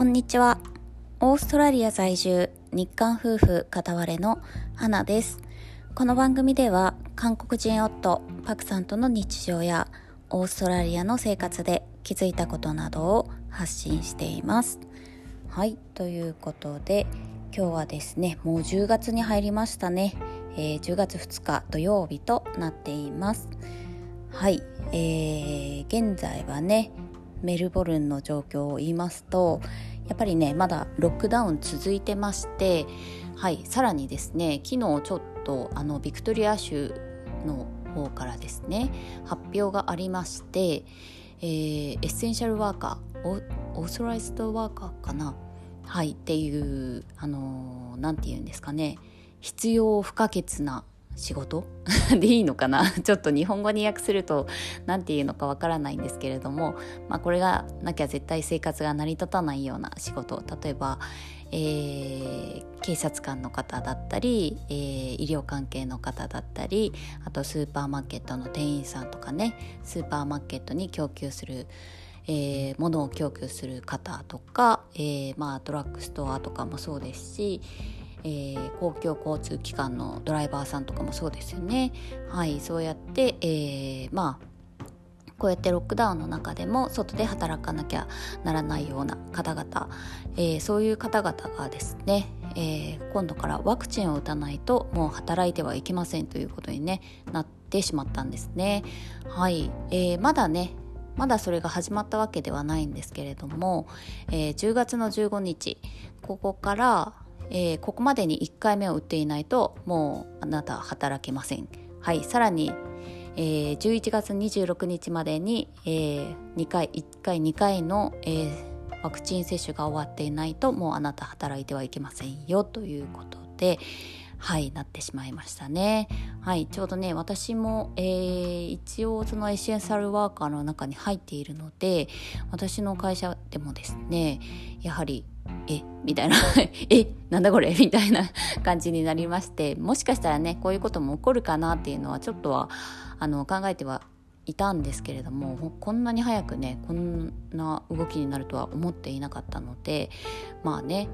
こんにちは。オーストラリア在住日韓夫婦片割れの花です。この番組では韓国人夫パクさんとの日常やオーストラリアの生活で気づいたことなどを発信しています。はい、ということで今日はですね、もう10月に入りましたね。10月2日土曜日となっています。はい、現在はねメルボルンの状況を言いますと、やっぱりねまだロックダウン続いてまして、はい、さらにですね昨日ちょっとビクトリア州の方からですね発表がありまして、エッセンシャルワーカーオーソライズドワーカーかな、はいっていうなんていうんですかね、必要不可欠な仕事でいいのかな、ちょっと日本語に訳するとなんていうのかわからないんですけれども、まあ、これがなきゃ絶対生活が成り立たないような仕事、例えば、警察官の方だったり、医療関係の方だったり、あとスーパーマーケットの店員さんとかね、スーパーマーケットに供給する物を供給する方とか、ドラッグストアとかもそうですし、公共交通機関のドライバーさんとかもそうですよね。はい、そうやって、こうやってロックダウンの中でも外で働かなきゃならないような方々、そういう方々がですね、今度からワクチンを打たないともう働いてはいけませんということに、ね、なってしまったんですね。はい、まだそれが始まったわけではないんですけれども、10月の15日ここから、ここまでに1回目を打っていないともうあなた働けません。はい、さらに、11月26日までに、1回2回の、ワクチン接種が終わっていないともうあなた働いてはいけませんよということで、はい、なってしまいましたね。はい、ちょうどね私も、一応そのエッセンシャルワーカーの中に入っているので、私の会社でもですねやはりみたいななんだこれみたいな感じになりまして、もしかしたらねこういうことも起こるかなっていうのはちょっとは考えてはいたんですけれども、こんなに早くねこんな動きになるとは思っていなかったので、まあね、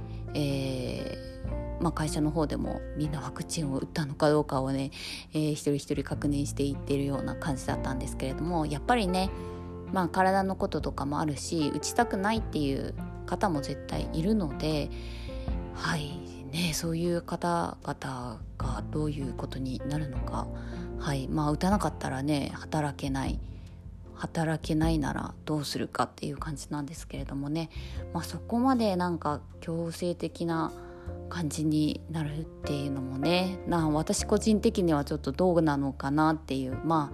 会社の方でもみんなワクチンを打ったのかどうかをね、一人一人確認していってるような感じだったんですけれども、やっぱりね、体のこととかもあるし打ちたくないっていう方も絶対いるので、はいね、そういう方々がどういうことになるのか、はい、打たなかったらね働けないならどうするかっていう感じなんですけれどもね、そこまでなんか強制的な感じになるっていうのもね、私個人的にはちょっとどうなのかなっていう、ワ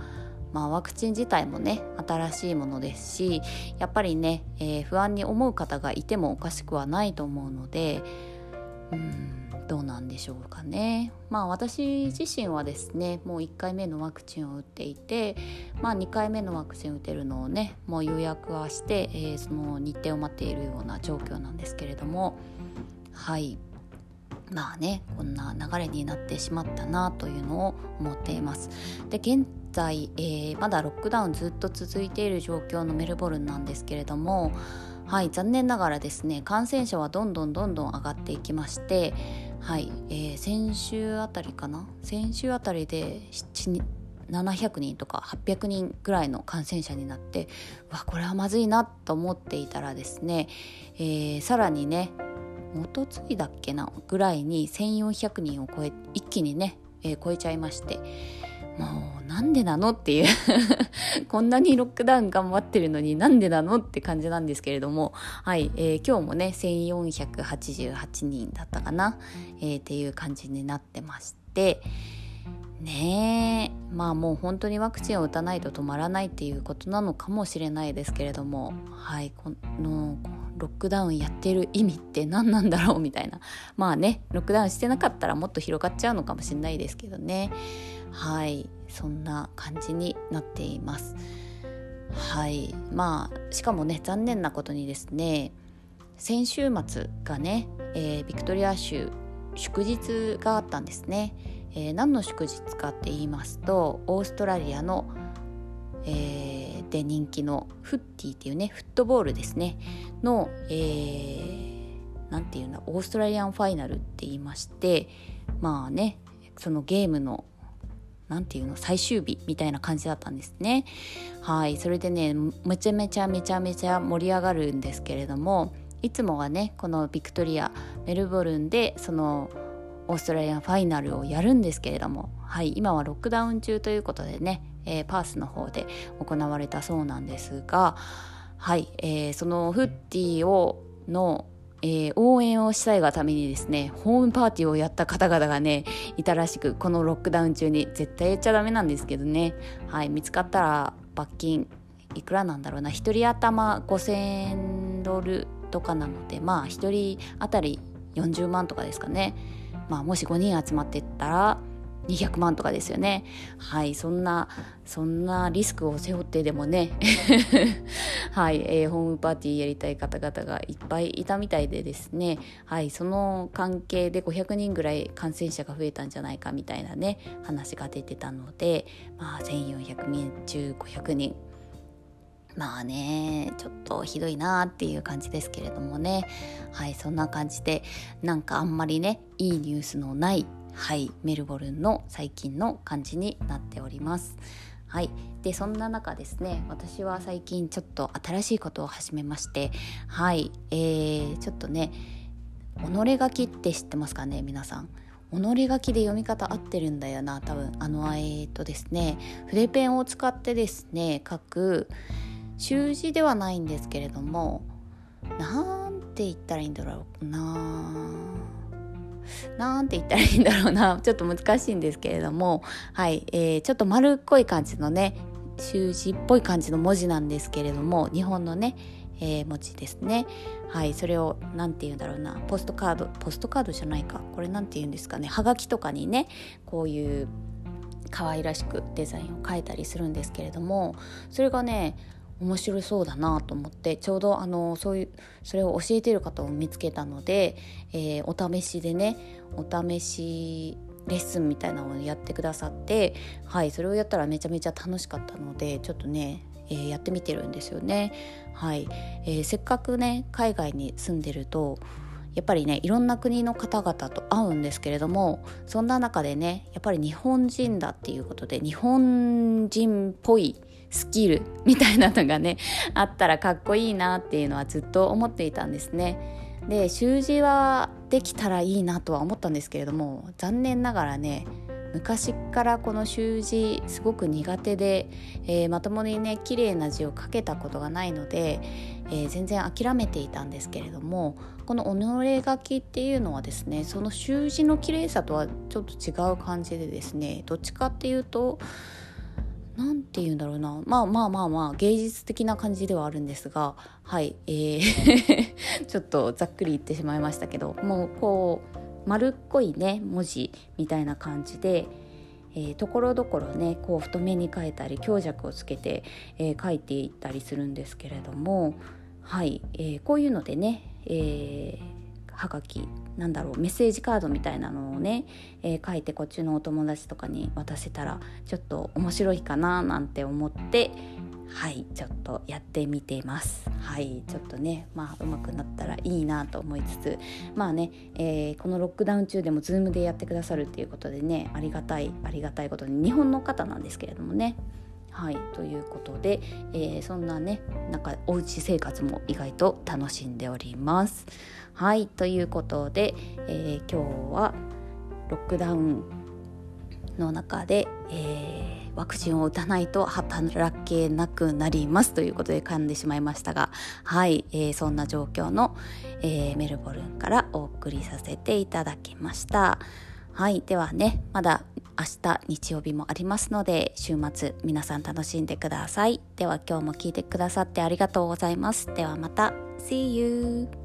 クチン自体もね新しいものですし、やっぱりね、不安に思う方がいてもおかしくはないと思うので、どうなんでしょうかね。私自身はですねもう1回目のワクチンを打っていて、2回目のワクチン打てるのをねもう予約はして、その日程を待っているような状況なんですけれども、はいこんな流れになってしまったなというのを思っています。で現在、まだロックダウンずっと続いている状況のメルボルンなんですけれども、はい、残念ながらですね感染者はどんどん上がっていきまして、先週あたりで700人とか800人ぐらいの感染者になって、これはまずいなと思っていたらですね、さらにね元ついだっけなぐらいに1400人を超え一気にね、超えちゃいまして、もうなんでなのっていうこんなにロックダウン頑張ってるのになんでなのって感じなんですけれども、はい、今日もね1488人だったかな、っていう感じになってましてねえ、もう本当にワクチンを打たないと止まらないっていうことなのかもしれないですけれども、はい、このロックダウンやってる意味って何なんだろうみたいな、ロックダウンしてなかったらもっと広がっちゃうのかもしれないですけどね。はい、そんな感じになっています。はい、しかもね残念なことにですね先週末がね、ビクトリア州祝日があったんですね。何の祝日かって言いますと、オーストラリアの、で人気のフッティっていうねフットボールですねの、なんていうんだ、オーストラリアンファイナルって言いまして、まあね、そのゲームのなんていうの、最終日みたいな感じだったんですね。はい、それでね、めちゃめちゃ盛り上がるんですけれども、いつもはね、このビクトリア、メルボルンでそのオーストラリアンファイナルをやるんですけれども、はい、今はロックダウン中ということでね、パースの方で行われたそうなんですが、はい、そのフッティをの、応援をしたいがためにですね、ホームパーティーをやった方々がねいたらしく、このロックダウン中に絶対やっちゃダメなんですけどね、はい、見つかったら罰金いくらなんだろうな、1人頭$5,000とかなので、まあ1人当たり40万とかですかね。まあもし5人集まってったら200万とかですよね。はい、そんなリスクを背負ってでもねはい、ホームパーティーやりたい方々がいっぱいいたみたいでですね、はい、その関係で500人ぐらい感染者が増えたんじゃないかみたいなね話が出てたので、まあ1400人中500人、まあねちょっとひどいなっていう感じですけれどもね、はい、そんな感じで、なんかあんまりねいいニュースのない、はい、メルボルンの最近の感じになっております。はい、でそんな中ですね、私は最近ちょっと新しいことを始めまして、はい、ちょっとね、己書きって知ってますかね皆さん。己書きで読み方合ってるんだよな多分。ですね、筆ペンを使ってですね書く習字ではないんですけれども、なんて言ったらいいんだろうな。ちょっと難しいんですけれども、はい、ちょっと丸っこい感じのね習字っぽい感じの文字なんですけれども、日本のね、文字ですね。はい、それをなんていうんだろうな、ポストカードじゃないか、これなんていうんですかね、はがきとかにねこういう可愛らしくデザインを描いたりするんですけれども、それがね面白そうだなと思って、ちょうどそれを教えている方を見つけたので、お試しレッスンみたいなのをやってくださって、はい、それをやったらめちゃめちゃ楽しかったので、ちょっとね、やってみてるんですよね。はい、せっかくね海外に住んでるとやっぱりねいろんな国の方々と会うんですけれども、そんな中でねやっぱり日本人だっていうことで、日本人っぽいスキルみたいなのがねあったらかっこいいなっていうのはずっと思っていたんですね。で習字はできたらいいなとは思ったんですけれども、残念ながらね昔からこの習字すごく苦手で、まともにね綺麗な字を書けたことがないので、全然諦めていたんですけれども、この己書きっていうのはですね、その習字の綺麗さとはちょっと違う感じでですね、どっちかっていうとなんて言うんだろうな、まあ芸術的な感じではあるんですが、はい、ちょっとざっくり言ってしまいましたけど、もうこう丸っこいね文字みたいな感じで、ところどころねこう太めに書いたり強弱をつけて、書いていったりするんですけれども、はい、こういうのでね、はがきなんだろう、メッセージカードみたいなのをね、書いてこっちのお友達とかに渡せたらちょっと面白いかななんて思って、はい、ちょっとやってみています。はい、ちょっとねまあ上手くなったらいいなと思いつつ、まあね、このロックダウン中でもZoomでやってくださるっていうことでね、ありがたいことに日本の方なんですけれどもね、はい、ということで、そんなねなんかおうち生活も意外と楽しんでおります。はい、ということで、今日はロックダウンの中で、ワクチンを打たないと働けなくなりますということで噛んでしまいましたが、はい、そんな状況の、メルボルンからお送りさせていただきました。はい、ではね、まだ明日日曜日もありますので、週末皆さん楽しんでください。では今日も聞いてくださってありがとうございます。ではまた。 See you!